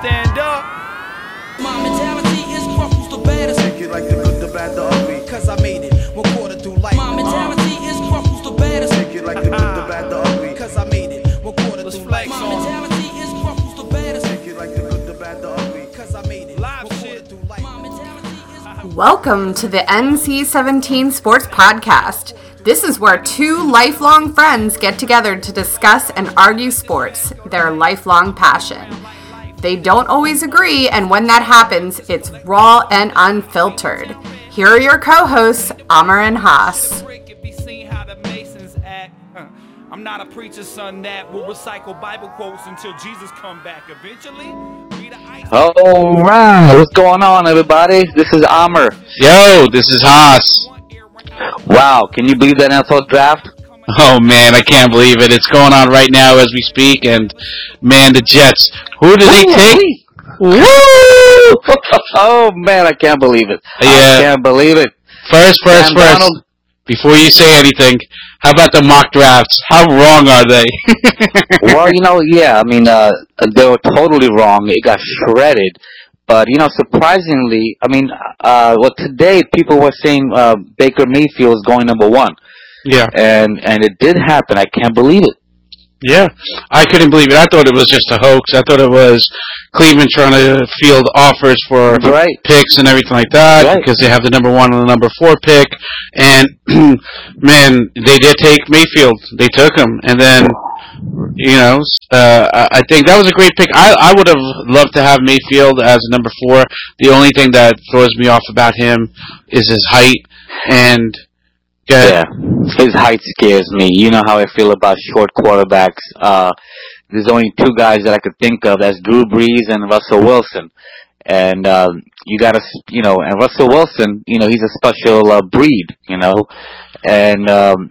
stand up. My mentality is Ruffles the baddest. Take it like the good, the bad, the ugly. Cause I made it one quarter through life. My mentality is Ruffles the baddest. Take it like the good, the bad, the ugly. Cause I made it one quarter through life. My mentality is Ruffles the baddest. Take it like the good, the bad, the ugly. Cause I made it live shit through life. My mentality is. Welcome to the NC17 Sports Podcast. This is where two lifelong friends get together to discuss and argue sports, their lifelong passion. They don't always agree, and when that happens, it's raw and unfiltered. Here are your co-hosts, Amr and Haas. I'm not a preacher's son that will recycle Bible quotes until Jesus come back. Eventually, be the ice. All right, what's going on, everybody? This is Amr. Yo, this is Haas. Wow, can you believe that NFL draft? Oh man, I can't believe it. It's going on right now as we speak, and man, the Jets. Who did they take? Woo! Oh man, I can't believe it. Yeah. I can't believe it. First. Donald, before you say anything, how about the mock drafts? How wrong are they? Well, they were totally wrong. It got shredded. But, surprisingly, today people were saying Baker Mayfield is going number one. Yeah. And it did happen. I can't believe it. Yeah. I couldn't believe it. I thought it was just a hoax. I thought it was Cleveland trying to field offers for picks and everything like that because they have the number one and the number four pick. And, man, they did take Mayfield. They took him. And then... I think that was a great pick. I would have loved to have Mayfield as number four. The only thing that throws me off about him is his height. And his height scares me. You know how I feel about short quarterbacks. There's only two guys that I could think of. That's Drew Brees and Russell Wilson. And and Russell Wilson, he's a special breed. And.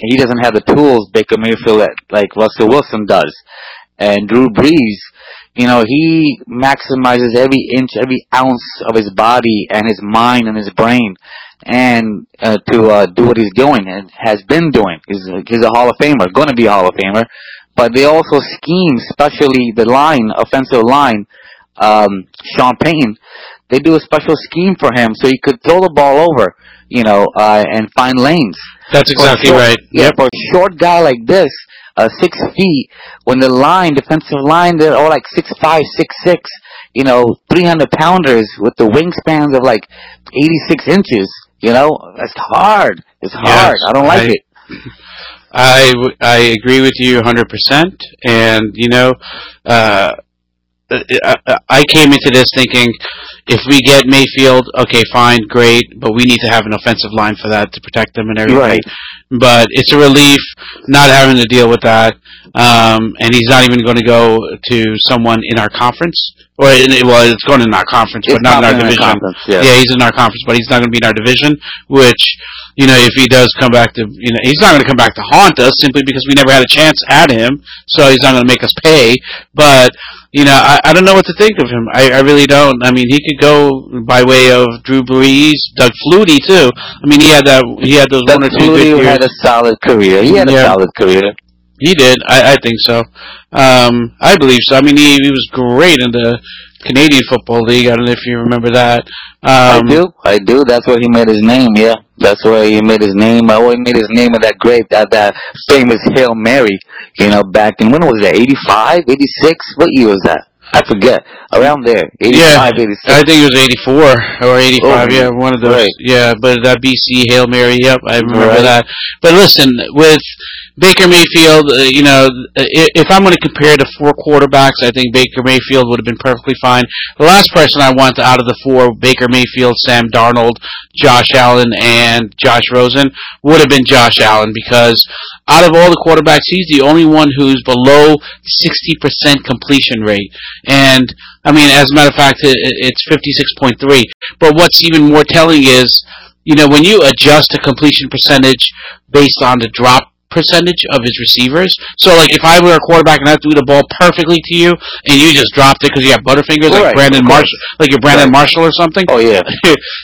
He doesn't have the tools Baker Mayfield like Russell Wilson does. And Drew Brees, he maximizes every inch, every ounce of his body and his mind and his brain and to do what he's doing and has been doing. He's a Hall of Famer, going to be a Hall of Famer. But they also scheme, especially the offensive line, Sean Payton. They do a special scheme for him so he could throw the ball over, and find lanes. That's exactly right. Yeah, yep. For a short guy like this, 6 feet, when the defensive line, they're all like 6'5", 6'6", 300-pounders with the wingspans of like 86 inches, That's hard. It's hard. Yes, I don't like it. I agree with you 100%. And, I came into this thinking, if we get Mayfield, okay, fine, great, but we need to have an offensive line for that to protect them and everything. Right. But it's a relief not having to deal with that, and he's not even going to go to someone in our conference. It's going in our conference, but not in our division. Yeah, he's in our conference, but he's not going to be in our division, which... if he does come back to, he's not going to come back to haunt us simply because we never had a chance at him, so he's not going to make us pay. But, I don't know what to think of him. I really don't. I mean, he could go by way of Drew Brees, Doug Flutie, too. I mean, he had those Doug one or two good years. Flutie had a solid career. He had a solid career. He did. I think so. I believe so. I mean, he was great in the Canadian Football League. I don't know if you remember that. I do. That's where he made his name, yeah. That's where he made his name. I always made his name in that great, that famous Hail Mary, back in, when was that, 85, 86? What year was that? I forget. Around there, 85, 86. I think it was 84 or 85, one of those. Right. Yeah, but that BC Hail Mary, yep, I remember that. But listen, with Baker Mayfield, if I'm going to compare the four quarterbacks, I think Baker Mayfield would have been perfectly fine. The last person I want out of the four, Baker Mayfield, Sam Darnold, Josh Allen, and Josh Rosen, would have been Josh Allen because out of all the quarterbacks, he's the only one who's below 60% completion rate. And, I mean, as a matter of fact, it's 56.3. But what's even more telling is, when you adjust the completion percentage based on the drop percentage of his receivers. So, like, if I were a quarterback and I threw the ball perfectly to you, and you just dropped it because you have butterfingers, like Brandon Marshall or something. Oh yeah.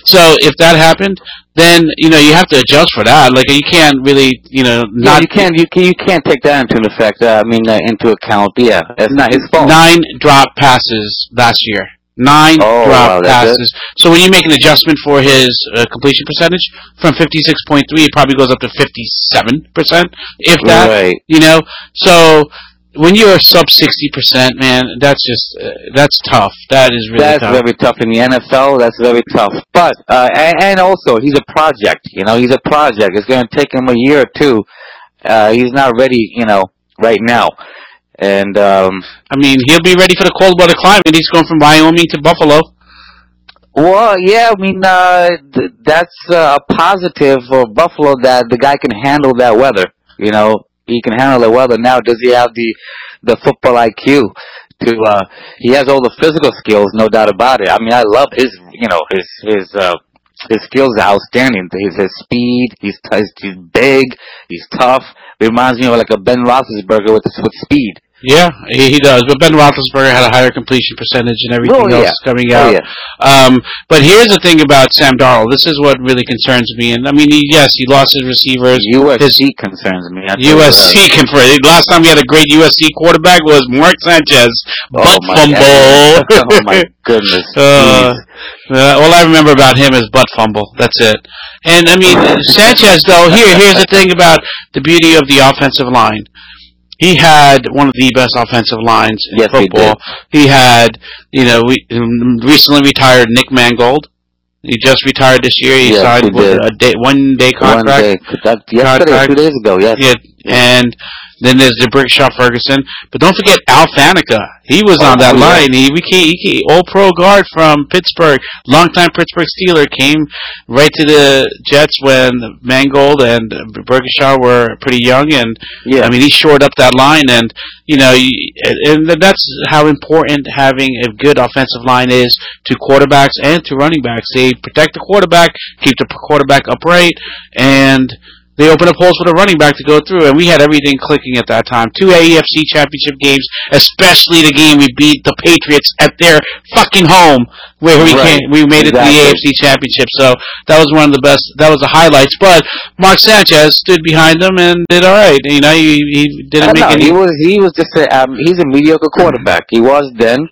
So if that happened, then you have to adjust for that. Like you can't really not. Yeah, you can't take that into effect. Into account. Yeah, that's not his fault. 9 drop passes last year. 9 drop passes. It? So when you make an adjustment for his completion percentage from 56.3, it probably goes up to 57%, if that. Right. So when you're sub 60%, man, that's just that's tough. That's tough. That's very tough in the NFL. That's very tough. But and also he's a project. He's a project. It's going to take him a year or two. He's not ready. Right now. And he'll be ready for the cold weather climate. He's going from Wyoming to Buffalo. Well, yeah, that's a positive for Buffalo that the guy can handle that weather. He can handle the weather. Now, does he have the football IQ? He has all the physical skills, no doubt about it. I mean, I love his skills are outstanding. His speed, he's big, he's tough. Reminds me of like a Ben Roethlisberger with speed. Yeah, he does. But Ben Roethlisberger had a higher completion percentage and everything else coming out. Yeah. But here's the thing about Sam Darnold. This is what really concerns me. And, he lost his receivers. USC concerns me. USC concerns me. Last time we had a great USC quarterback was Mark Sanchez. Butt fumble. Oh, my goodness. All I remember about him is butt fumble. That's it. And, Sanchez, though, here's the thing about the beauty of the offensive line. He had one of the best offensive lines in football. He had, recently retired Nick Mangold. He just retired this year. He signed a one-day contract. Yesterday, 2 days ago, yes. And then there's the Brickshaw Ferguson. But don't forget Al Faneca. He was on that line. He all-pro guard from Pittsburgh, longtime Pittsburgh Steeler, came right to the Jets when Mangold and Brickshaw were pretty young. And, he shored up that line. And, and that's how important having a good offensive line is to quarterbacks and to running backs. They protect the quarterback, keep the quarterback upright, and they open up holes for the running back to go through, and we had everything clicking at that time. 2 AFC Championship games, especially the game we beat the Patriots at their fucking home, where we made it to the AFC Championship. So that was one of the best. That was the highlights. But Mark Sanchez stood behind them and did all right. He didn't make any. He was just he's a mediocre quarterback. He was then.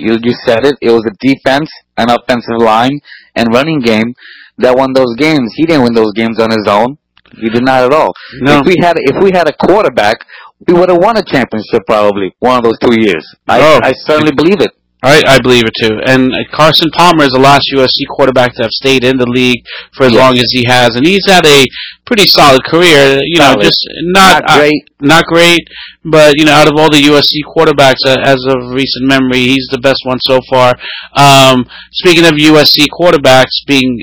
You said it. It was a defense, an offensive line, and running game that won those games. He didn't win those games on his own. He did not at all. No. If we had a quarterback, we would have won a championship probably one of those 2 years. I certainly believe it. I believe it too. And Carson Palmer is the last USC quarterback to have stayed in the league for as long as he has, and he's had a pretty solid career. Just not great, but out of all the USC quarterbacks as of recent memory, he's the best one so far. Speaking of USC quarterbacks, speaking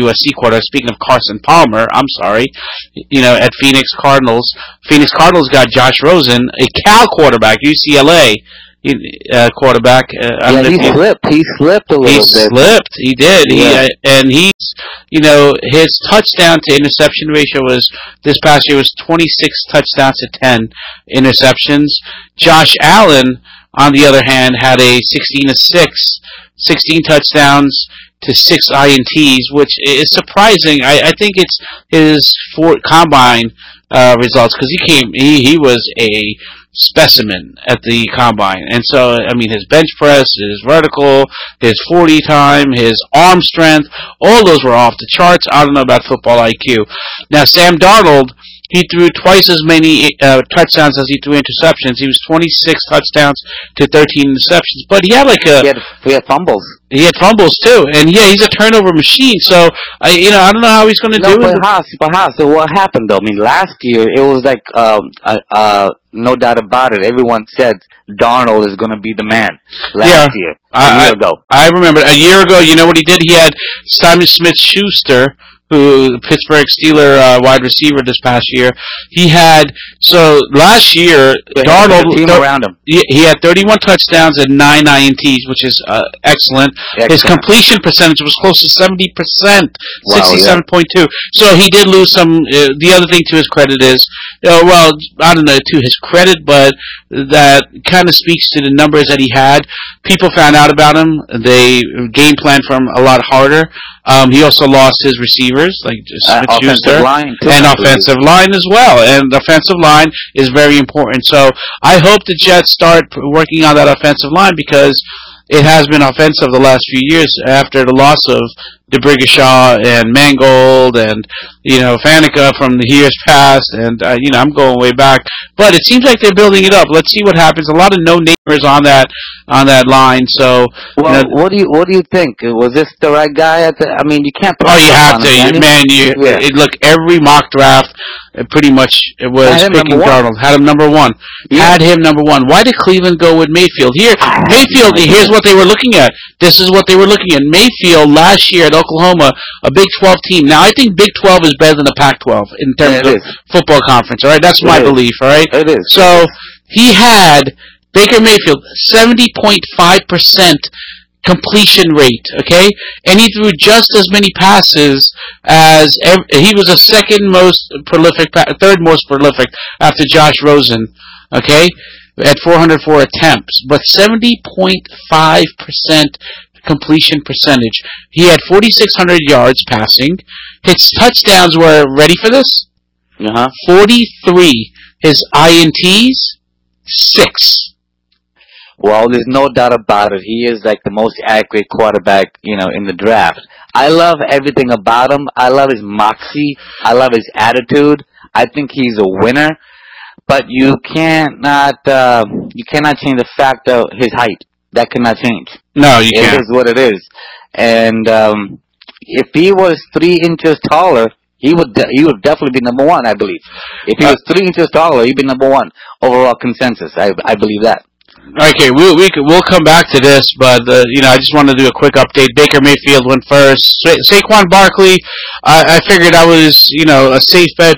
of Carson Palmer, I'm sorry. At Phoenix Cardinals got Josh Rosen, a Cal quarterback, UCLA. Quarterback. He slipped a little bit. He did. Yeah. And his touchdown to interception ratio was this past year was 26 touchdowns to 10 interceptions. Josh Allen, on the other hand, had a 16-6, 16 touchdowns to 6 INTs, which is surprising. I think it's his combine results because he was a specimen at the combine, and so his bench press, his vertical, his 40 time, his arm strength, all those were off the charts. I don't know about football IQ. Now Sam Darnold, he threw twice as many touchdowns as he threw interceptions. He was 26 touchdowns to 13 interceptions, but he had he had fumbles. He had fumbles too, and he's a turnover machine. So I don't know how he's going to do it. But Haas, so what happened though? Last year it was like no doubt about it. Everyone said Darnold is going to be the man. Last year, a year ago, I remember a year ago. You know what he did? He had Simon Smith-Schuster, who Pittsburgh Steeler wide receiver this past year. Last year, Darnold, around him. He had 31 touchdowns and 9 INTs, which is excellent. His completion percentage was close to 70%, 67.2. Yeah. So he did lose some. The other thing to his credit is, I don't know to his credit, but that kind of speaks to the numbers that he had. People found out about him. They game planned for him a lot harder. He also lost his receivers, like Smith-Schuster, and offensive line as well. And the offensive line is very important. So I hope the Jets start working on that offensive line, because it has been offensive the last few years after the loss of DeBrigashaw and Mangold and, Faneca from the years past. And, I'm going way back. But it seems like they're building it up. Let's see what happens. A lot of no-namers on that line. So, what do you think? Was this the right guy? You can't. Oh, you have to. Look, every mock draft pretty much was picking Donald. Had him number one. Yeah. Had him number one. Why did Cleveland go with Mayfield? Here's what they were looking at. This is what they were looking at. Mayfield last year at Oklahoma, a Big 12 team. Now, I think Big 12 is better than the Pac-12 in terms of football conference. All right, that's my belief. All right, it is. So he had Baker Mayfield 70.5% completion rate, okay? And he threw just as many passes as he was the third most prolific after Josh Rosen, okay, at 404 attempts. But 70.5% completion percentage. He had 4,600 yards passing. His touchdowns were, ready for this? 43. His INTs, 6. Well, there's no doubt about it. He is like the most accurate quarterback, in the draft. I love everything about him. I love his moxie. I love his attitude. I think he's a winner. But you cannot change the fact of his height. That cannot change. No, you can't. It is what it is. And if he was 3 inches taller, he would definitely be number one, I believe. If he was 3 inches taller, he'd be number one overall consensus. I believe that. Okay, we'll come back to this, but I just want to do a quick update. Baker Mayfield went first. Saquon Barkley, I figured I was a safe bet.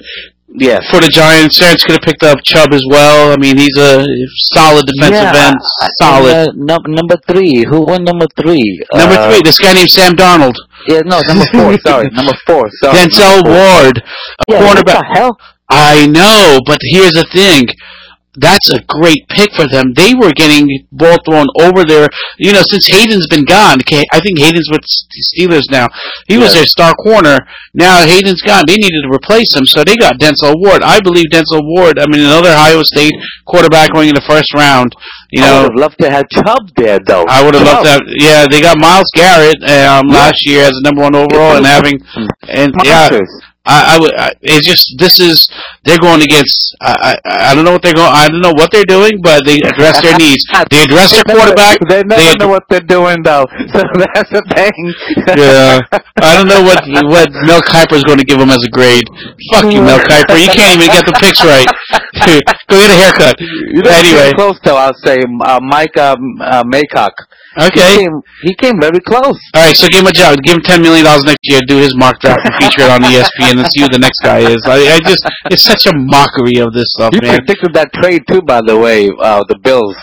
Yeah, for the Giants. Saints could have picked up Chubb as well. He's a solid defensive end. Solid. Number three. Who won number three? Number three. This guy named Sam Darnold. Yeah, no, number four. Sorry, number four. Sorry. Denzel Ward, a cornerback. What the hell? I know, but here's the thing. That's a great pick for them. They were getting ball thrown over there, since Hayden's been gone. I think Hayden's with Steelers now. He was their star corner. Now Hayden's gone. They needed to replace him, so they got Denzel Ward. I believe Denzel Ward, another Ohio State quarterback going in the first round. I would have loved to have Chubb there, though. I would have loved to have, they got Myles Garrett last year as the number one overall, and they're going against. I don't know what they're going. I don't know what they're doing, but they address their needs. They address their quarterback. They never know what they're doing, though. So that's the thing. Yeah, I don't know what Mel Kiper is going to give them as a grade. Fuck you, Mel Kiper. You can't even get the picks right. Dude, go get a haircut. Anyway, close though. I'll say Mike Maycock. Okay. He came very close. All right, so give him a job. Give him $10 million next year. Do his mock draft and feature it on ESPN and see who the next guy is. It's such a mockery of this stuff, man. You predicted that trade, too, by the way. The Bills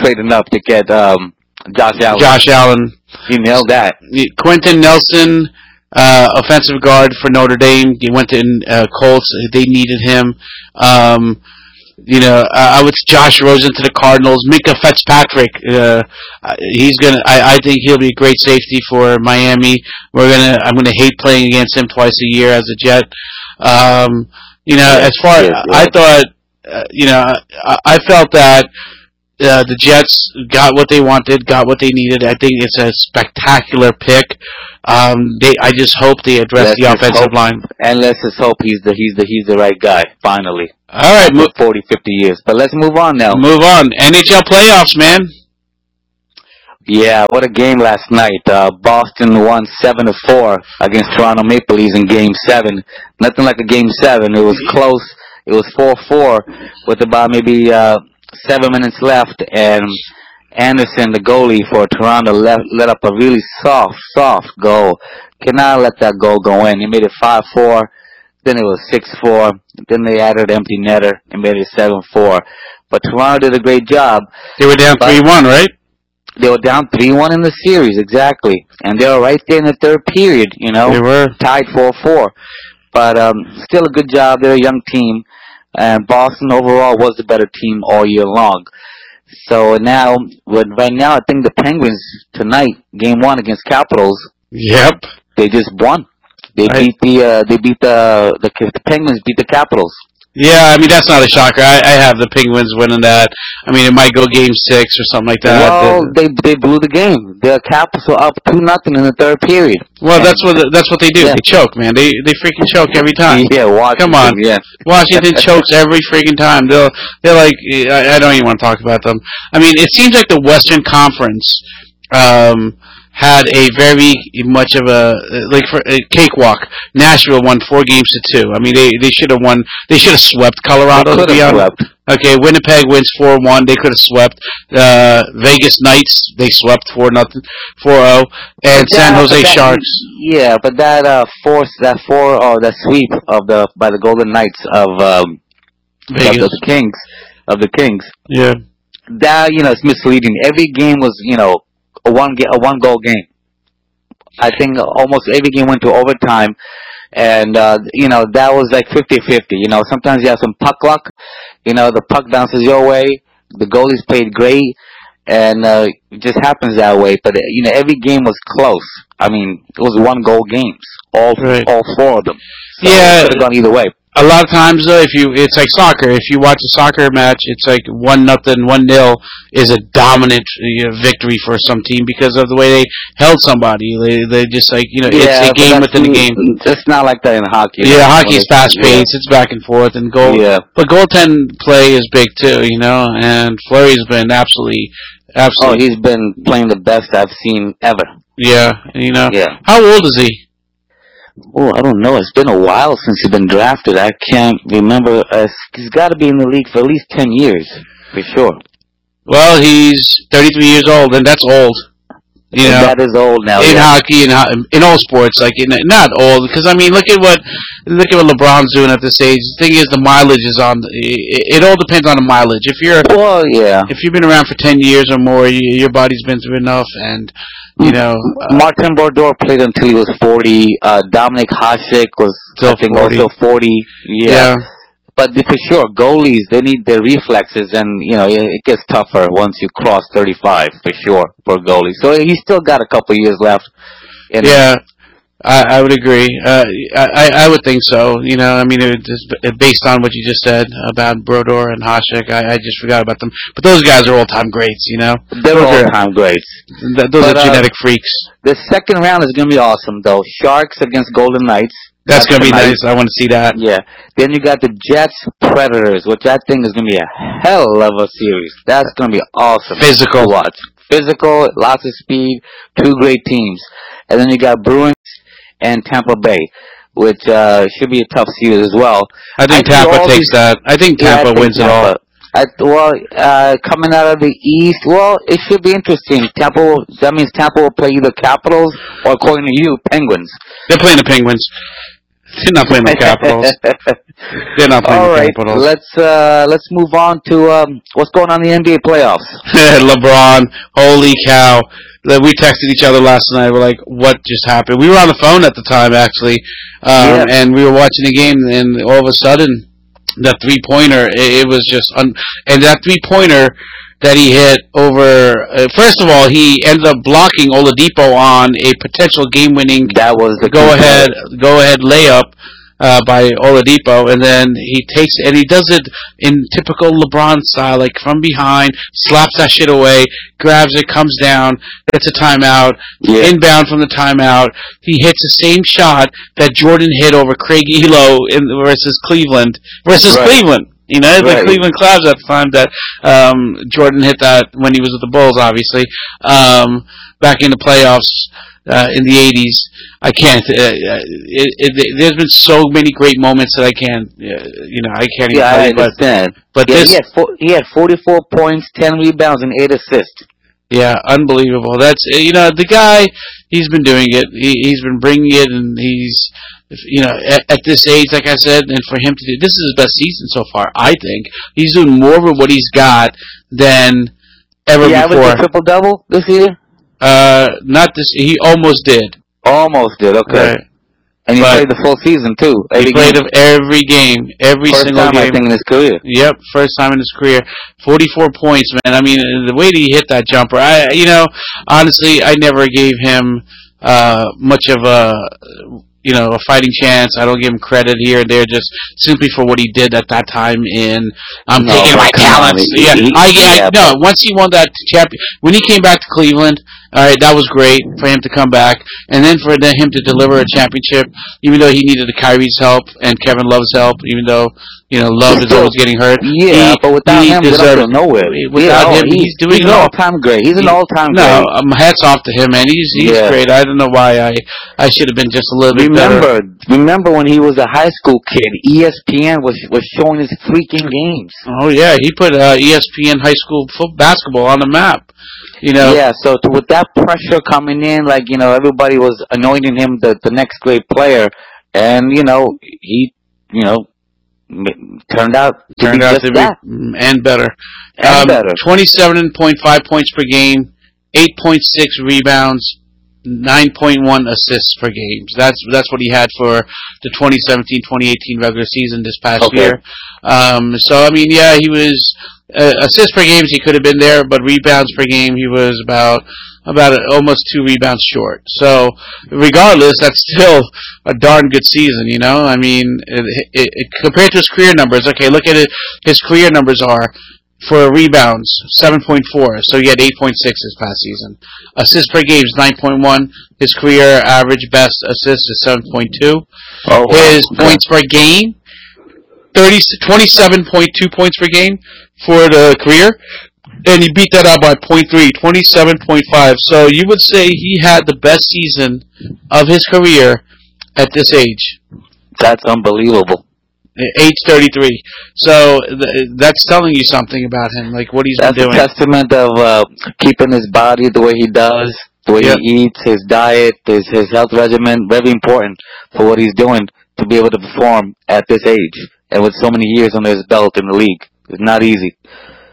trading up to get Josh Allen. Josh Allen. He nailed that. Quentin Nelson, offensive guard for Notre Dame. He went to Colts. They needed him. I would Josh Rosen to the Cardinals. Minka Fitzpatrick, I think he'll be a great safety for Miami. I'm gonna hate playing against him twice a year as a Jet. I thought, I felt that the Jets got what they wanted, got what they needed. I think it's a spectacular pick. I just hope they address the offensive line. And let's just hope he's the right guy, finally. All right. 40, 50 years. But let's move on now. Move on. NHL playoffs, man. Yeah, what a game last night. Boston won 7-4 against Toronto Maple Leafs in Game 7. Nothing like a Game 7. It was close. It was 4-4 with about maybe 7 minutes left, and Anderson, the goalie for Toronto, let up a really soft goal. Cannot let that goal go in. He made it 5-4, then it was 6-4, then they added empty netter and made it 7-4. But Toronto did a great job. They were down 3-1, right? They were down 3-1 in the series, exactly. And they were right there in the third period, They were. Tied 4-4. But still a good job. They're a young team. And Boston overall was the better team all year long. So now, I think the Penguins tonight, Game 1 against Capitals, Yep. They just won. They beat the Penguins, beat the Capitals. Yeah, I mean, that's not a shocker. I have the Penguins winning that. I mean, it might go game 6 or something like that. Well, they blew the game. The Capitals were up 2-0 in the third period. Well, and that's what they do. Yeah. They choke, man. They freaking choke every time. Yeah, Washington. Come on. Yeah. Washington chokes every freaking time. They're like, I don't even want to talk about them. I mean, it seems like the Western Conference had a very much of a a cakewalk. Nashville won 4 games to 2. I mean, they should have won. They should have swept Colorado. They could have swept. Okay, Winnipeg wins 4-1. They could have swept. Vegas Knights, they swept 4-0, 4-0. And San Jose Sharks. Yeah, but that that sweep of the Golden Knights of the Kings. Yeah, that it's misleading. Every game was a one-goal game. I think almost every game went to overtime, and that was like 50-50. Sometimes you have some puck luck. The puck bounces your way. The goalies played great, and it just happens that way. But every game was close. I mean, it was one-goal games, all four of them. So it could have gone either way. A lot of times, though, it's like soccer. If you watch a soccer match, it's like 1-0, 1-0 is a dominant victory for some team because of the way they held somebody. They just it's a game within a game. It's not like that in hockey. Yeah, hockey's fast-paced. Yeah. It's back and forth and goal. Yeah. But goaltend play is big too, And Fleury's been absolutely. Oh, he's been playing the best I've seen ever. Yeah, Yeah. How old is he? Oh, I don't know. It's been a while since he's been drafted. I can't remember. He's got to be in the league for at least 10 years, for sure. Well, he's 33 years old, and that's old. That is old now. In hockey and in all sports, not old, because I mean, look at what LeBron's doing at this age. The thing is, the mileage is on. It all depends on the mileage. If you've been around for 10 years or more, your body's been through enough, and Martin Brodeur played until he was 40. Dominik Hasek was also 40. Yeah. But for sure, goalies, they need their reflexes, and, it gets tougher once you cross 35, for sure, for goalies. So he's still got a couple years left. Yeah, I would agree. I would think so. Based on what you just said about Brodeur and Hasek, I just forgot about them. But those guys are all-time greats, They're all-time greats. Those are genetic freaks. The second round is going to be awesome, though. Sharks against Golden Knights. That's going to be nice. I want to see that. Yeah. Then you got the Jets-Predators, which I think is going to be a hell of a series. That's going to be awesome. Physical. Watch. Physical, lots of speed, two great teams. And then you got Bruins and Tampa Bay, which should be a tough series as well. I think Tampa takes that. I think Tampa wins it all. Coming out of the East, it should be interesting. That means Tampa will play either Capitals or, according to you, Penguins. They're playing the Penguins. They're not playing the Capitals. They're not playing the Capitals. Let's move on to what's going on in the NBA playoffs. LeBron, holy cow. We texted each other last night. We're like, what just happened? We were on the phone at the time, actually, and we were watching the game, and all of a sudden... That three-pointer, it was just... and that three-pointer that he hit over... first of all, he ended up blocking Oladipo on a potential game-winning... That was the go-ahead layup by Oladipo. And then he takes... And he does it in typical LeBron style, like from behind, slaps that shit away, grabs it, comes down, gets a timeout, inbound from the timeout. He hits the same shot that Jordan hit over Craig Elo versus Cleveland. The Cleveland Cavs at the time that Jordan hit that when he was with the Bulls, obviously, back in the playoffs in the 80s. I can't. There's been so many great moments that I can't. I can't even. Yeah, I understand. But he had 44 points, 10 rebounds, and 8 assists. Yeah, unbelievable. That's the guy. He's been doing it. He's been bringing it, and he's. At this age, like I said, and for him to do, this is his best season so far, I think. He's doing more with what he's got than ever before. He averaged a triple-double this year? Not this. He almost did. Okay. Right. And he played the full season, too. He played every game, every single game. First time, I think, in his career. Yep, first time in his career. 44 points, man. I mean, the way that he hit that jumper, honestly, I never gave him... much of a fighting chance. I don't give him credit here and there, just simply for what he did at that time. Taking my talents. Once he won that champion, when he came back to Cleveland, all right, that was great for him to come back, and then for him to deliver a championship, even though he needed Kyrie's help and Kevin Love's help, even though Love is always getting hurt. Yeah, but without him, we're not going nowhere. He's doing all time great. He's an all time great. No, hats off to him, man. He's great. I don't know why I should have been just a little bit. Remember when he was a high school kid, ESPN was showing his freaking games. Oh yeah, he put ESPN high school basketball on the map. Yeah. So with that pressure coming in, everybody was anointing him the next great player, and he turned out to be and better. And better. 27.5 points per game, 8.6 rebounds, 9.1 assists per game. So that's what he had for the 2017-2018 regular season this past year. He was assists per game, he could have been there, but rebounds per game, he was about almost two rebounds short. So, regardless, that's still a darn good season, compared to his career numbers. Okay, look at it. His career numbers are, for rebounds, 7.4. So he had 8.6 this past season. Assists per game is 9.1. His career average best assist is 7.2. Oh, wow. His points per game, 27.2 points per game for the career. And he beat that out by 0.3, 27.5. So you would say he had the best season of his career at this age. That's unbelievable. Age 33. So that's telling you something about him, like what he's been doing. That's a testament of keeping his body the way he does, the way he eats, his diet, his health regimen. Very important for what he's doing to be able to perform at this age and with so many years under his belt in the league. It's not easy.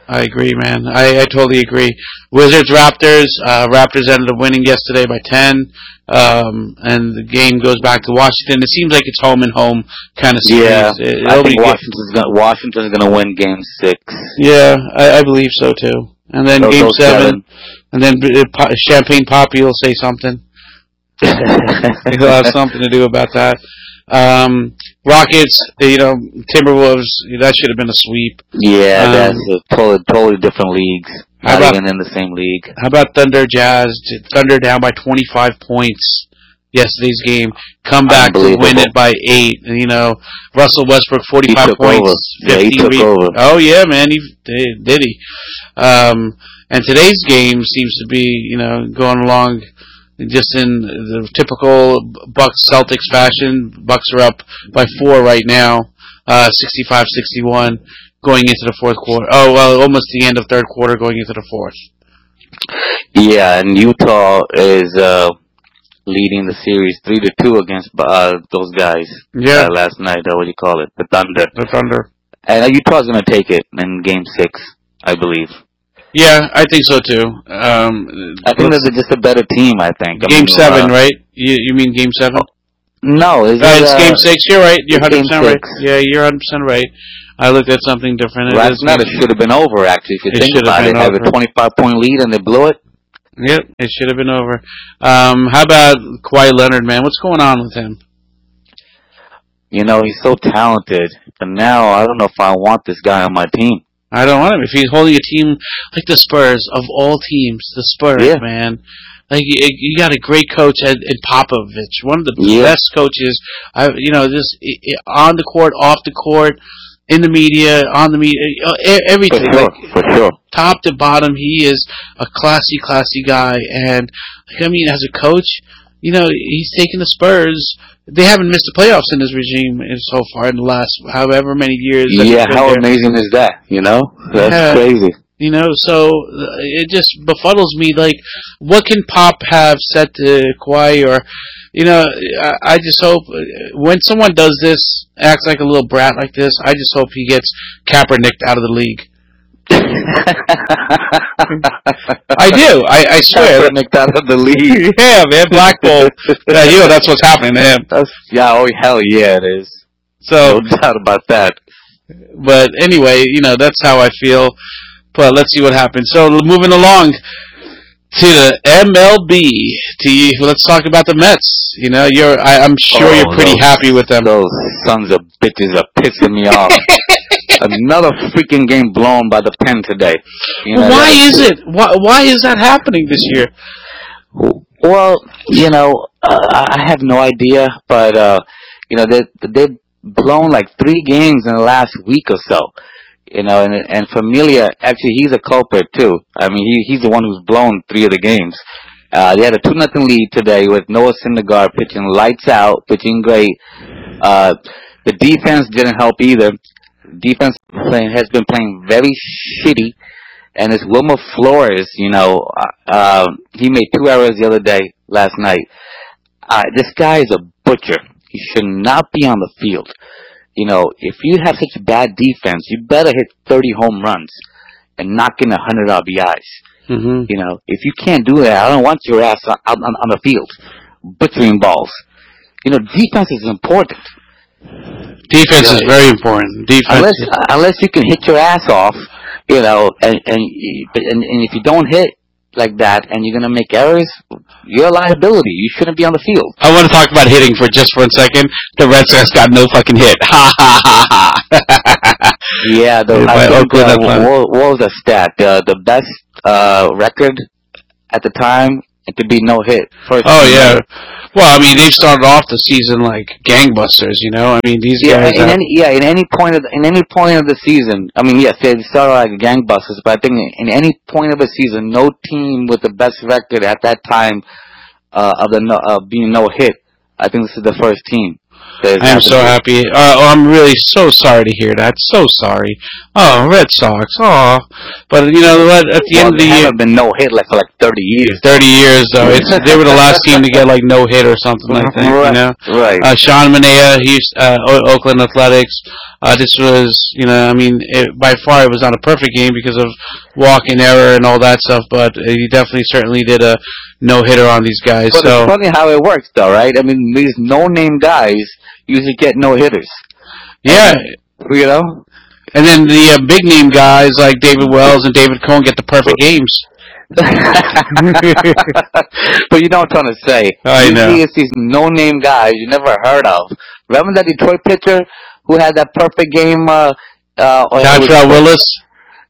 I agree, man. I totally agree. Wizards, Raptors. Raptors ended up winning yesterday by 10, and the game goes back to Washington. It seems like it's home and home kind of series. Yeah, I think Washington's going to win Game 6. Yeah, I believe so too. And then Game 7, and then Champagne Poppy will say something. He'll have something to do about that. Rockets, Timberwolves, that should have been a sweep. Yeah, that's totally different leagues. Not even in the same league. How about Thunder Jazz? Thunder down by 25 points yesterday's game. Come back to win it by 8. Russell Westbrook, 45 points. He took over. Oh, yeah, man, he did. And today's game seems to be, going along just in the typical Bucks-Celtics fashion. Bucks are up by 4 right now, 65-61, going into the fourth quarter. Oh, well, almost the end of third quarter, going into the fourth. Yeah, and Utah is leading the series 3-2 against those guys last night. The Thunder. And Utah's going to take it in Game 6, I believe. Yeah, I think so too. I think there's just a better team. I think Game 7, right? You mean Game 7? No, it's Game 6. You're right. You're 100% right. Yeah, you're 100% right. I looked at something different. Last night it should have been over. Actually, if you think about it, they have a 25-point lead and they blew it. Yep, it should have been over. How about Kawhi Leonard, man? What's going on with him? He's so talented, but now I don't know if I want this guy on my team. I don't want him. If he's holding a team like the Spurs, of all teams, the Spurs, man. Like, you got a great coach at Popovich, one of the best coaches, on the court, off the court, in the media, on the media, everything. For sure. Top to bottom, he is a classy guy. And, as a coach, he's taken the Spurs. They haven't missed the playoffs in this regime so far in the last however many years. Yeah, how amazing is that, That's crazy. So it just befuddles me. Like, what can Pop have said to Kawhi? Or, I just hope when someone does this, acts like a little brat like this, I just hope he gets Kaepernicked out of the league. I do. I swear. Kaepernick out of the league. Yeah, man. Blackball. That's what's happening to him. Oh, hell yeah, it is. So, no doubt about that. But anyway, that's how I feel. But let's see what happens. So, moving along. to the MLB, let's talk about the Mets. You know, I'm sure you're pretty happy with them. Those sons of bitches are pissing me off. Another freaking game blown by the pen today. You know, why is it? Why is that happening this year? Well, you know, I have no idea, but you know, they've blown like 3 games in the last week or so. You know, and Familia, actually, he's a culprit too. I mean, he's the one who's blown 3 of the games. They had a 2-0 lead today with Noah Syndergaard pitching lights out, pitching great. The defense didn't help either. Defense has been playing very shitty, and it's Wilmer Flores. You know, he made 2 errors the other day, last night. This guy is a butcher. He should not be on the field. You know, if you have such bad defense, you better hit 30 home runs and knock in 100 RBIs. Mm-hmm. You know, if you can't do that, I don't want your ass on the field butchering balls. You know, defense is important. Defense is very important. Unless you can hit your ass off, you know, and if you don't hit like that and you're going to make errors, you're a liability. You shouldn't be on the field. I want to talk about hitting for a second. The Red Sox got no fucking hit. Ha, ha, ha, ha. Yeah, what was the stat? The best record at the time, it could be no hit. Well, I mean, they started off the season like gangbusters, you know. I mean, these guys. In any point of the season, I mean, yes, they started like gangbusters, but I think in any point of the season, no team with the best record at that time being no hit. I think this is the first team. I'm so happy. I'm really so sorry to hear that. So sorry. Oh, Red Sox. Oh, but you know what? At the end of the year, they haven't been no hit like for like 30 years. 30 years, though. They were the last team to get like no hit or something like that. Right. You know, right? Sean Manea, he's Oakland Athletics. This was, you know, I mean, by far it was not a perfect game because of walk and error and all that stuff. But he certainly did a no hitter on these guys. But so it's funny how it works, though, right? I mean, these no name guys usually get no hitters. Yeah, you know. And then the big name guys like David Wells and David Cohn get the perfect games. But you know what I'm trying to say. I know. It's these no name guys you never heard of. Remember that Detroit pitcher who had that perfect game? Dontrell Willis.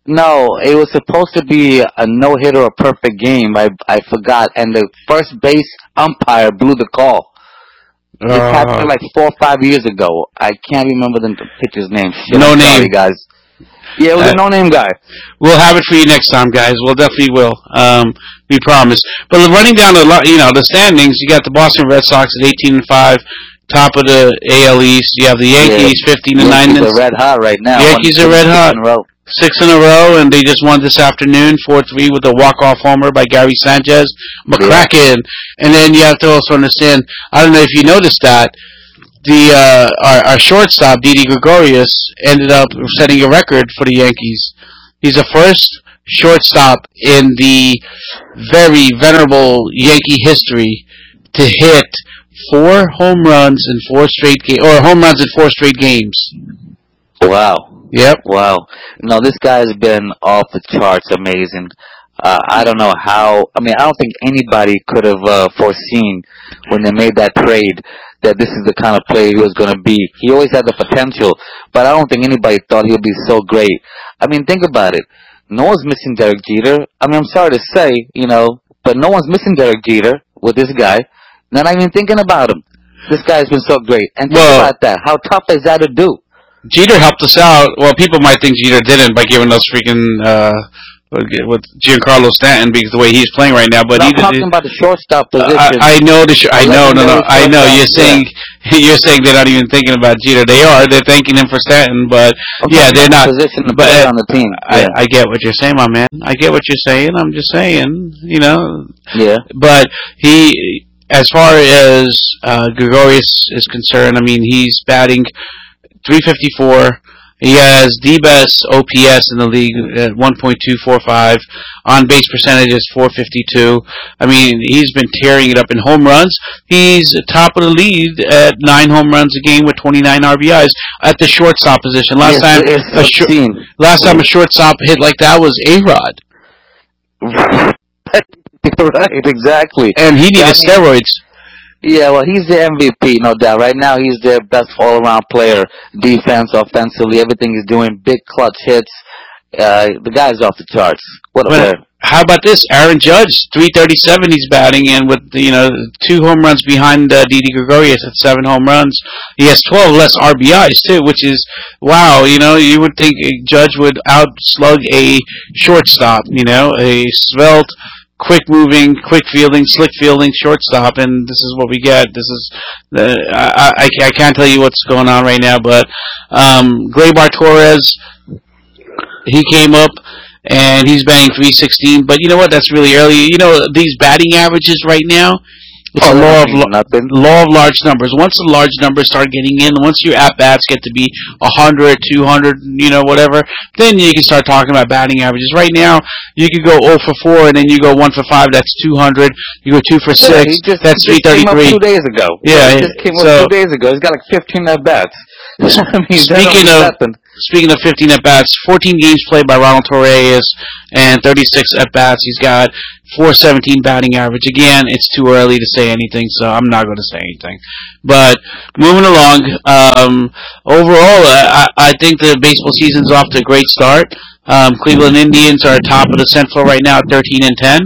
No, it was supposed to be a no-hitter or perfect game. I forgot. And the first base umpire blew the call. This happened like 4 or 5 years ago. I can't remember the pitcher's name. No name. Sorry, guys. Yeah, it was a no-name guy. We'll have it for you next time, guys. We'll definitely will. We promise. But running down the standings, you got the Boston Red Sox at 18-5. Top of the AL East. You have the Yankees 15-9. Yankees are red hot right now. Yankees are red hot. 6 in a row, and they just won this afternoon 4-3 with a walk-off homer by Gary Sanchez. McCracken. And then you have to also understand, I don't know if you noticed that, our shortstop, Didi Gregorius, ended up setting a record for the Yankees. He's the first shortstop in the very venerable Yankee history to hit 4 home runs in 4 straight games, or home runs in 4 straight games. Wow. Yep. Wow. No, this guy has been off the charts amazing. I don't know how. I mean, I don't think anybody could have foreseen when they made that trade that this is the kind of player he was going to be. He always had the potential, but I don't think anybody thought he would be so great. I mean, think about it. No one's missing Derek Jeter. I mean, I'm sorry to say, you know, but no one's missing Derek Jeter with this guy. Not even thinking about him. This guy has been so great. And think about that. How tough is that to do? Jeter helped us out. Well, people might think Jeter didn't by giving us freaking with Giancarlo Stanton because the way he's playing right now. But I'm talking about the shortstop position. I know. You're saying they're not even thinking about Jeter. They are. They're thanking him for Stanton, but okay, yeah, they're not. But on the team. I get what you're saying, my man. I get what you're saying. I'm just saying, you know. Yeah. But he, as far as Gregorius is concerned, I mean, he's batting .354. He has the best OPS in the league at 1.245. On base percentage is .452. I mean, he's been tearing it up in home runs. He's top of the lead at 9 home runs a game with 29 RBIs at the shortstop position. Last time a shortstop hit like that was A-Rod. Right, exactly. And he needed steroids. Yeah, well, he's the MVP, no doubt. Right now, he's their best all-around player, defense, offensively, everything he's doing, big clutch hits. The guy's off the charts. What a player. How about this? Aaron Judge, 337 he's batting in with, two home runs behind Didi Gregorius at 7 home runs. He has 12 less RBIs, too, which is, wow, you would think Judge would outslug a shortstop, a svelte, quick-moving, quick-fielding, slick-fielding shortstop, and this is what we get. This is I can't tell you what's going on right now, but Gleyber Torres, he came up, and he's batting 316, but you know what? That's really early. These batting averages right now, it's law of large numbers. Once the large numbers start getting in, once your at-bats get to be 100, 200, whatever, then you can start talking about batting averages. Right now, you could go 0 for 4, and then you go 1 for 5, that's 200. You go 2 for 6, that's 333. He came up 2 days ago. Yeah, he just came up 2 days ago. He's got like 15 at-bats. Speaking of 15 at-bats, 14 games played by Ronald Torreyes and 36 at-bats. He's got 417 batting average. Again, it's too early to say anything, so I'm not going to say anything. But moving along, overall, I think the baseball season's off to a great start. Cleveland Indians are top of the Central right now at 13-10.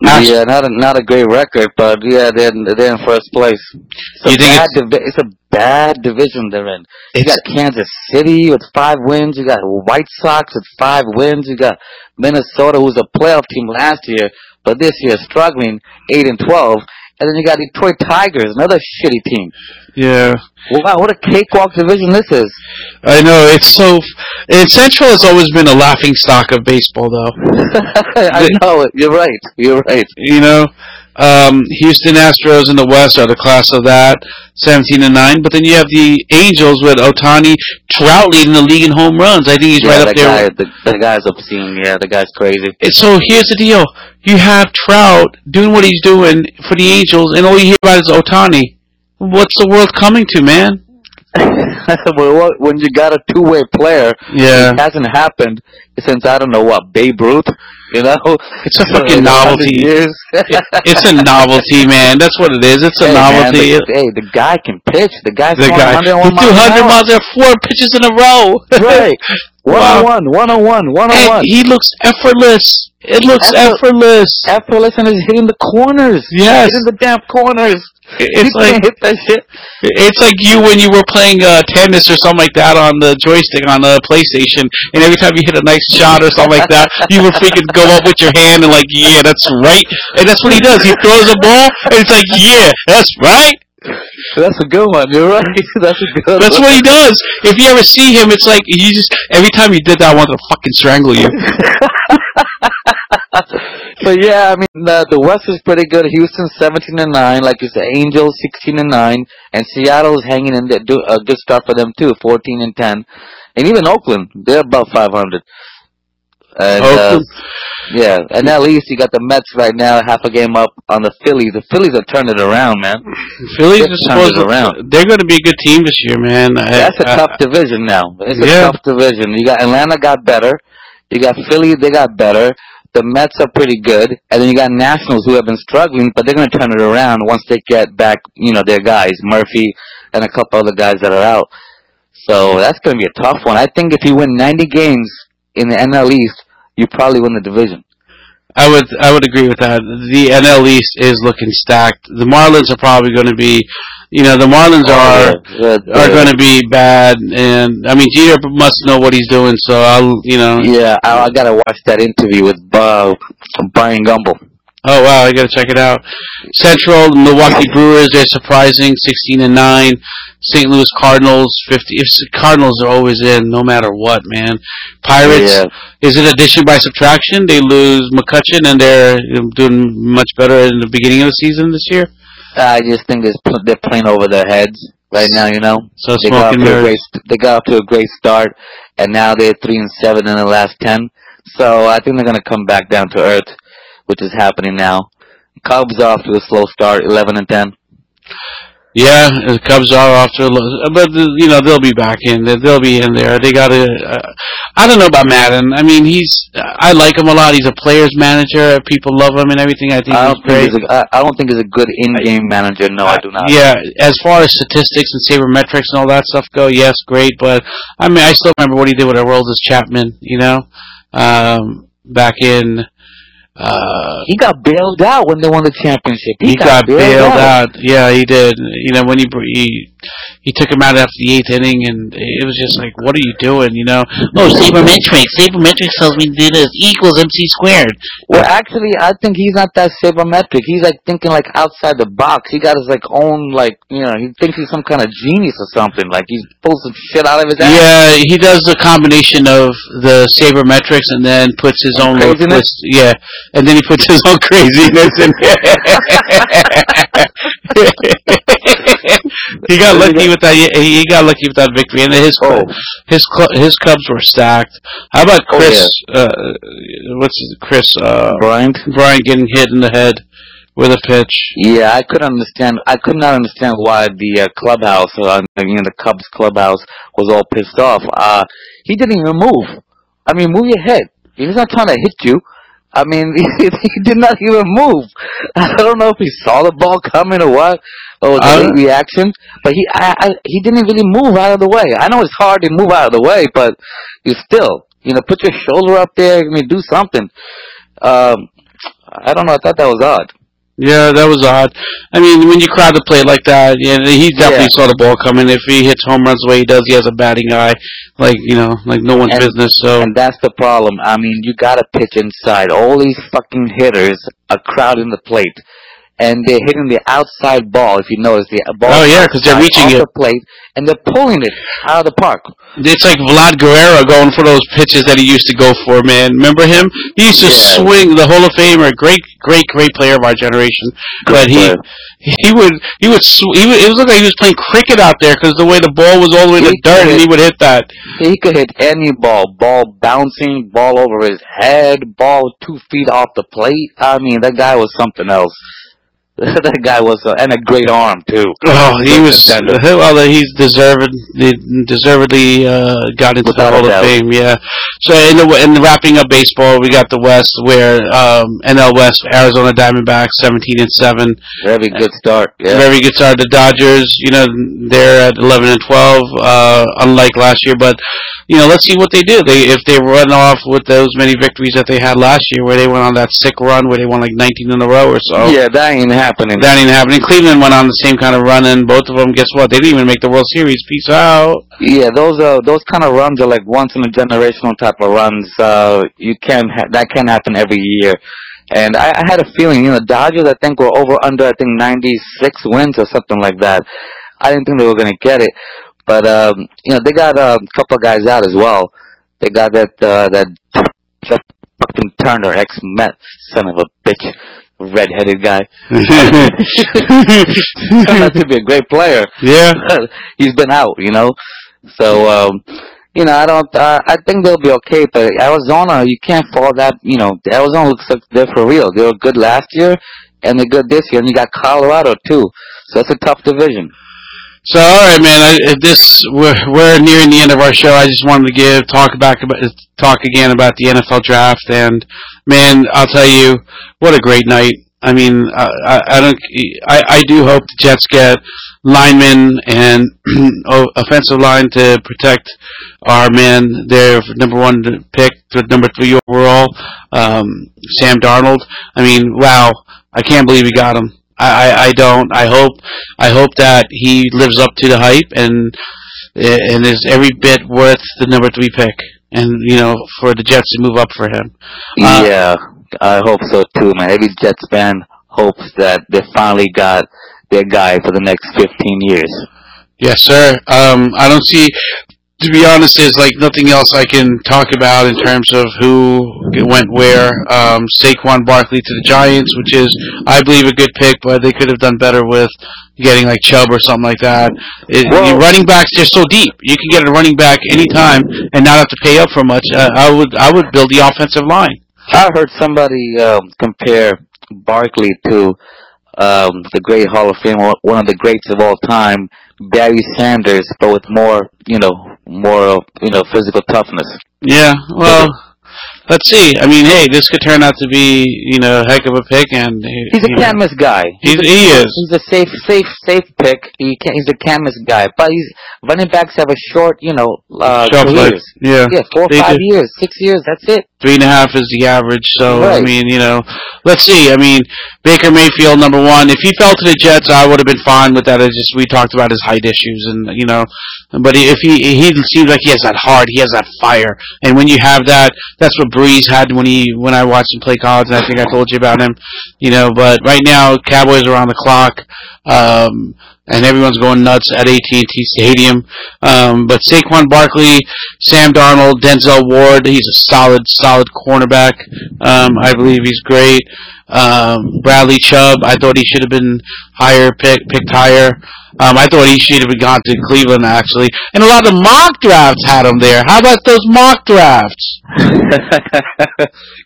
Yeah, not a great record, but yeah, they're in first place. It's a bad division they're in. You got Kansas City with 5 wins. You got White Sox with 5 wins. You got Minnesota, who's a playoff team last year, but this year struggling 8-12. And then you got Detroit Tigers, another shitty team. Yeah. Wow, what a cakewalk division this is. I know, Central has always been a laughing stock of baseball, though. I know it. You're right. Houston Astros in the West are the class of that, 17-9. But then you have the Angels with Ohtani, Trout leading the league in home runs. I think he's right up there. The guy's obscene. Yeah, the guy's crazy. And so here's the deal: you have Trout doing what he's doing for the Angels, and all you hear about is Ohtani. What's the world coming to, man? Well, when you got a two-way player, it hasn't happened since I don't know what, Babe Ruth. It's a fucking novelty. It's a novelty, man. That's what it is. It's a novelty. Man, the guy can pitch. The guy's going 101 miles an hour. 200 miles an hour, 4 pitches in a row. Right. 101. He looks effortless. It looks effortless. Effortless, and he's hitting the corners. Yes. He's hitting the damn corners. It's like hit that shit. It's like you when you were playing tennis or something like that on the joystick on the PlayStation, and every time you hit a nice shot or something like that, you would freaking go up with your hand and like, yeah, that's right. And that's what he does. He throws a ball, and it's like, yeah, that's right. That's a good one. You're right. That's what he does. If you ever see him, it's like he just every time he did that, I wanted to fucking strangle you. So yeah, I mean the West is pretty good. Houston's 17-9, like you said. Angels 16-9, and Seattle's hanging in there. Do good stuff for them too, 14-10, and even Oakland, they're above 500. And, yeah, and at least you got the Mets right now, half a game up on the Phillies. The Phillies have turned it around, man. The Phillies are supposed to around. They're going to be a good team this year, man. That's a tough division now. It's a tough division. You got Atlanta got better. You got Philly, they got better. The Mets are pretty good, and then you got Nationals who have been struggling, but they're going to turn it around once they get back, their guys, Murphy and a couple other guys that are out. So that's going to be a tough one. I think if you win 90 games in the NL East, you probably win the division. I would agree with that. The NL East is looking stacked. The Marlins are probably going to be, the Marlins are going to be bad. And I mean, Jeter must know what he's doing. So I'll. Yeah, I gotta watch that interview with Brian Gumbel. Oh wow, I gotta check it out. Central, Milwaukee Brewers, they're surprising, 16-9. St. Louis Cardinals, 50. Cardinals are always in, no matter what, man. Pirates, is it addition by subtraction? They lose McCutchen, and they're doing much better in the beginning of the season this year. I just think they're playing over their heads right now. So they got up to a great start, and now they're 3-7 in the last 10. So I think they're gonna come back down to earth, which is happening now. Cubs off to a slow start, 11-10. Yeah, the Cubs are off to a low, but you know they'll be back in. They'll be in there. They got to. I don't know about Madden. I mean, I like him a lot. He's a players manager. People love him and everything. I don't think he's a good in-game manager. No, I do not. Yeah, as far as statistics and sabermetrics and all that stuff go, yes, great. But I mean, I still remember what he did with Aroldis Chapman. You know, back in. He got bailed out when they won the championship. He got bailed out. Yeah, he did. You know, when he took him out after the eighth inning, and it was just like, what are you doing? You know, sabermetrics. Sabermetrics tells me this equals MC squared. Well, actually, I think he's not that sabermetric. He's like thinking like outside the box. He got his like own like he thinks he's some kind of genius or something. Like he's pulls some shit out of his ass. Yeah, he does a combination of the sabermetrics and then puts his own little twist. Yeah. And then he puts his own craziness in there. He got lucky with that victory, and his Cubs were stacked. How about Chris? Bryant? Bryant getting hit in the head with a pitch. Yeah, I could not understand why the clubhouse, the Cubs clubhouse, was all pissed off. He didn't even move. I mean, move your head. He was not trying to hit you. I mean, he did not even move. I don't know if he saw the ball coming or what, or the late reaction, but he didn't really move out of the way. I know it's hard to move out of the way, but you still, put your shoulder up there. I mean, do something. I don't know. I thought that was odd. Yeah, that was odd. I mean, when you crowd the plate like that, he definitely saw the ball coming. If he hits home runs the way he does, he has a batting eye, like no one's business. So, and that's the problem. I mean, you got to pitch inside. All these fucking hitters are crowding the plate, and they're hitting the outside ball. If you notice, the ball. Oh yeah, because they're reaching it off the plate, and they're pulling it out of the park. It's like Vlad Guerrero going for those pitches that he used to go for, man. Remember him? He used to swing, the Hall of Famer, great player of our generation. But he would it was like he was playing cricket out there because the way the ball was all the way to dirt, and he would hit that. He could hit any ball bouncing, ball over his head, ball 2 feet off the plate. I mean, that guy was something else. That guy was, and a great arm too. Oh, he was. Well, he's deservedly got into the Hall of Fame. Yeah. So in wrapping up baseball, we got the West, where NL West, Arizona Diamondbacks, 17-7. Very good start. Yeah. Very good start. The Dodgers, they're at 11-12, unlike last year. But let's see what they do. If they run off with those many victories that they had last year, where they went on that sick run, where they won like 19 in a row or so. Yeah, that ain't happening. That ain't happening. Cleveland went on the same kind of run, and both of them, guess what? They didn't even make the World Series. Peace out. Yeah, those kind of runs are like once in a generational type of runs. That can happen every year. And I had a feeling, Dodgers, I think, were over under, 96 wins or something like that. I didn't think they were going to get it. But, they got a couple of guys out as well. They got that fucking Turner, ex-Met, son of a bitch. Red-headed guy. Turned out to be a great player. Yeah, he's been out, So, I think they'll be okay. But Arizona, you can't follow that. Arizona looks like they're for real. They were good last year, and they're good this year. And you got Colorado too, so that's a tough division. So, all right, man. We're nearing the end of our show. I just wanted to talk again about the NFL draft, and man, I'll tell you, what a great night. I mean, I do hope the Jets get linemen and offensive line to protect our man, their number one pick, number 3 overall, Sam Darnold. I mean, wow, I can't believe we got him. I don't. I hope that he lives up to the hype and is every bit worth the number 3 pick, and for the Jets to move up for him. Yeah, I hope so too, man. Every Jets fan hopes that they finally got their guy for the next 15 years. Yes, sir. I don't see. To be honest, there's like nothing else I can talk about in terms of who went where. Saquon Barkley to the Giants, which is, I believe, a good pick, but they could have done better with getting like Chubb or something like that. Running backs, they're so deep. You can get a running back anytime and not have to pay up for much. I would build the offensive line. I heard somebody compare Barkley to the great Hall of Famer, one of the greats of all time, Barry Sanders, but with more physical toughness. Yeah, well, let's see. I mean, hey, this could turn out to be, a heck of a pick, and he's a can't-miss guy. He's a safe pick. He's a can't-miss guy, but running backs have a short, careers. Yeah, 4 or 5 years, 6 years. That's it. 3.5 is the average, so, right. I mean, let's see. I mean, Baker Mayfield, number one. If he fell to the Jets, I would have been fine with that. We talked about his height issues, and, but if he seems like he has that heart, he has that fire. And when you have that, that's what Brees had when I watched him play college, and I think I told you about him, but right now, Cowboys are on the clock, and everyone's going nuts at AT&T Stadium. But Saquon Barkley, Sam Darnold, Denzel Ward, he's a solid cornerback. I believe he's great. Bradley Chubb, I thought he should have been picked higher. I thought he should have gone to Cleveland, actually. And a lot of mock drafts had him there. How about those mock drafts?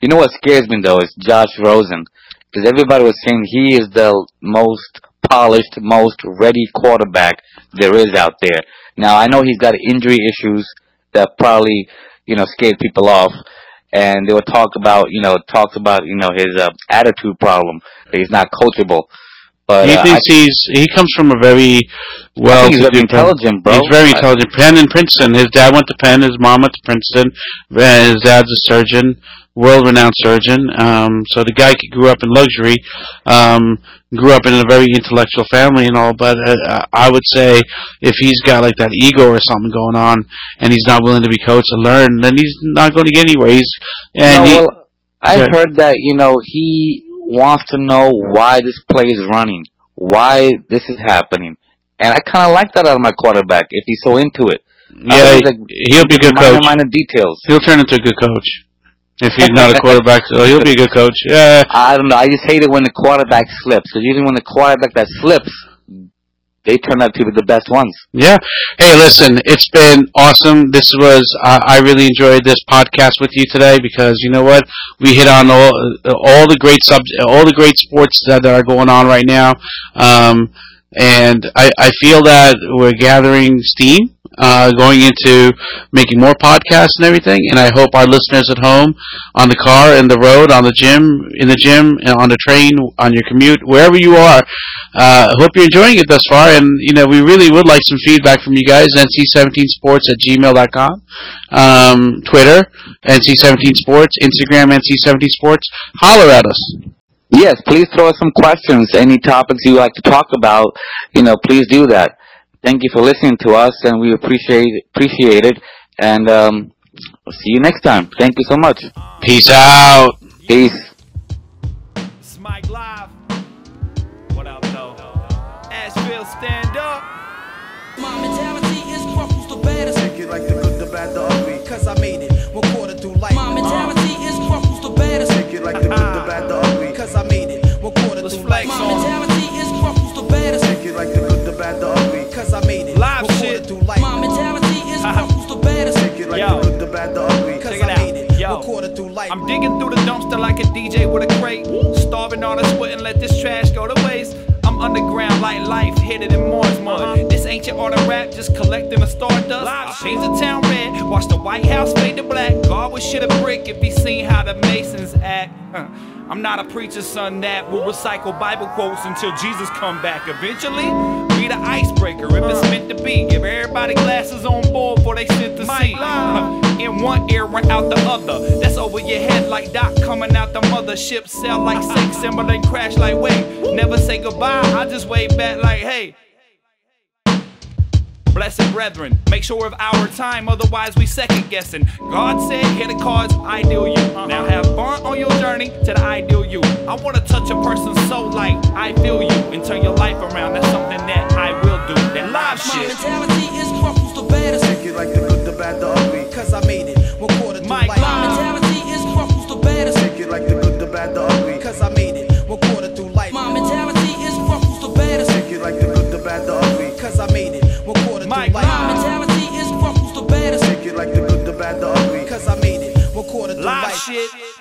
You know what scares me, though, is Josh Rosen. Because everybody was saying he is the most polished, most ready quarterback there is out there. Now, I know he's got injury issues that probably, scared people off. And they were talked about his attitude problem, that he's not coachable. But he thinks he comes from a very intelligent, bro. He's very intelligent. Penn and Princeton. His dad went to Penn. His mom went to Princeton. His dad's a surgeon, world-renowned surgeon. So the guy grew up in luxury, grew up in a very intellectual family and all. But I would say if he's got like that ego or something going on, and he's not willing to be coached and learn, then he's not going to get anywhere. I've heard that he wants to know why this play is running, why this is happening, and I kind of like that out of my quarterback if he's so into it. Yeah, he'll be a good coach. Minor details. He'll turn into a good coach. If he's not a quarterback, so he'll be a good coach. Yeah. I don't know. I just hate it when the quarterback slips. Because usually when the quarterback that slips, they turn out to be the best ones. Yeah. Hey, listen, it's been awesome. This was, I really enjoyed this podcast with you today because you know what? We hit on all the great all the great sports that are going on right now. And I feel that we're gathering steam. Going into making more podcasts and everything, and I hope our listeners at home, on the car, in the road, on the gym, on the train, on your commute, wherever you are, hope you're enjoying it thus far. And we really would like some feedback from you guys. NC17sports@gmail.com, Twitter NC17sports, Instagram NC17sports. Holler at us. Yes, please throw us some questions. Any topics you like to talk about, please do that. Thank you for listening to us, and we appreciate it. And we'll see you next time. Thank you so much. Peace out. Peace. It's Mike Live. What up, though? Asheville, stand up. My mentality is purple's the baddest. Take it like the good, the bad, the ugly. Because I made it. 1/4 through life. My mentality is purple's the baddest. Take it like the good, the bad, the ugly. Because I made it. 1/4 through life. My mentality is purple's the baddest. Take it like the good, the bad, the ugly. Cause I made it. Live shit. My mentality is who's the baddest. Take it like the good, the bad, the ugly. Cause I made it. 1/4 through life. I'm digging through the dumpster like a DJ with a crate. Starving artists wouldn't let this trash go to waste. I'm underground like life, hidden in Mars mud. This ancient art of rap, just collecting the stardust. I change the town red, watch the White House fade to black. God would shit a brick if he seen how the Masons act. I'm not a preacher's son that will recycle Bible quotes until Jesus come back. Eventually, be the icebreaker if it's meant to be. Give everybody glasses on board before they sent to sea. In one ear, run out the other. That's over your head like Doc coming out the mother. Ship sail like sink, symbol and crash like wave. Never say goodbye, I just wave back like hey. Blessed brethren, make sure of our time, otherwise we second guessing. God said, here the cards, ideal you. Now have fun on your journey to the ideal you. I want to touch a person's soul like I feel you. And turn your life around, that's something that I will do. That live shit. My mentality is purple's the baddest. Take it like the good, the bad, the ugly. Cause I made it, 1/4 through life. My mentality is purple's the baddest. Take it like the good, the bad, the ugly. Cause I made it, 1/4 through life. My mentality is purple's the baddest. Take it like the good, the bad, the ugly. Cause I made it. Mike, my mentality is who's the baddest. Take it like the good, the bad, the ugly. Cause I made it, 1/4 through life. Shit.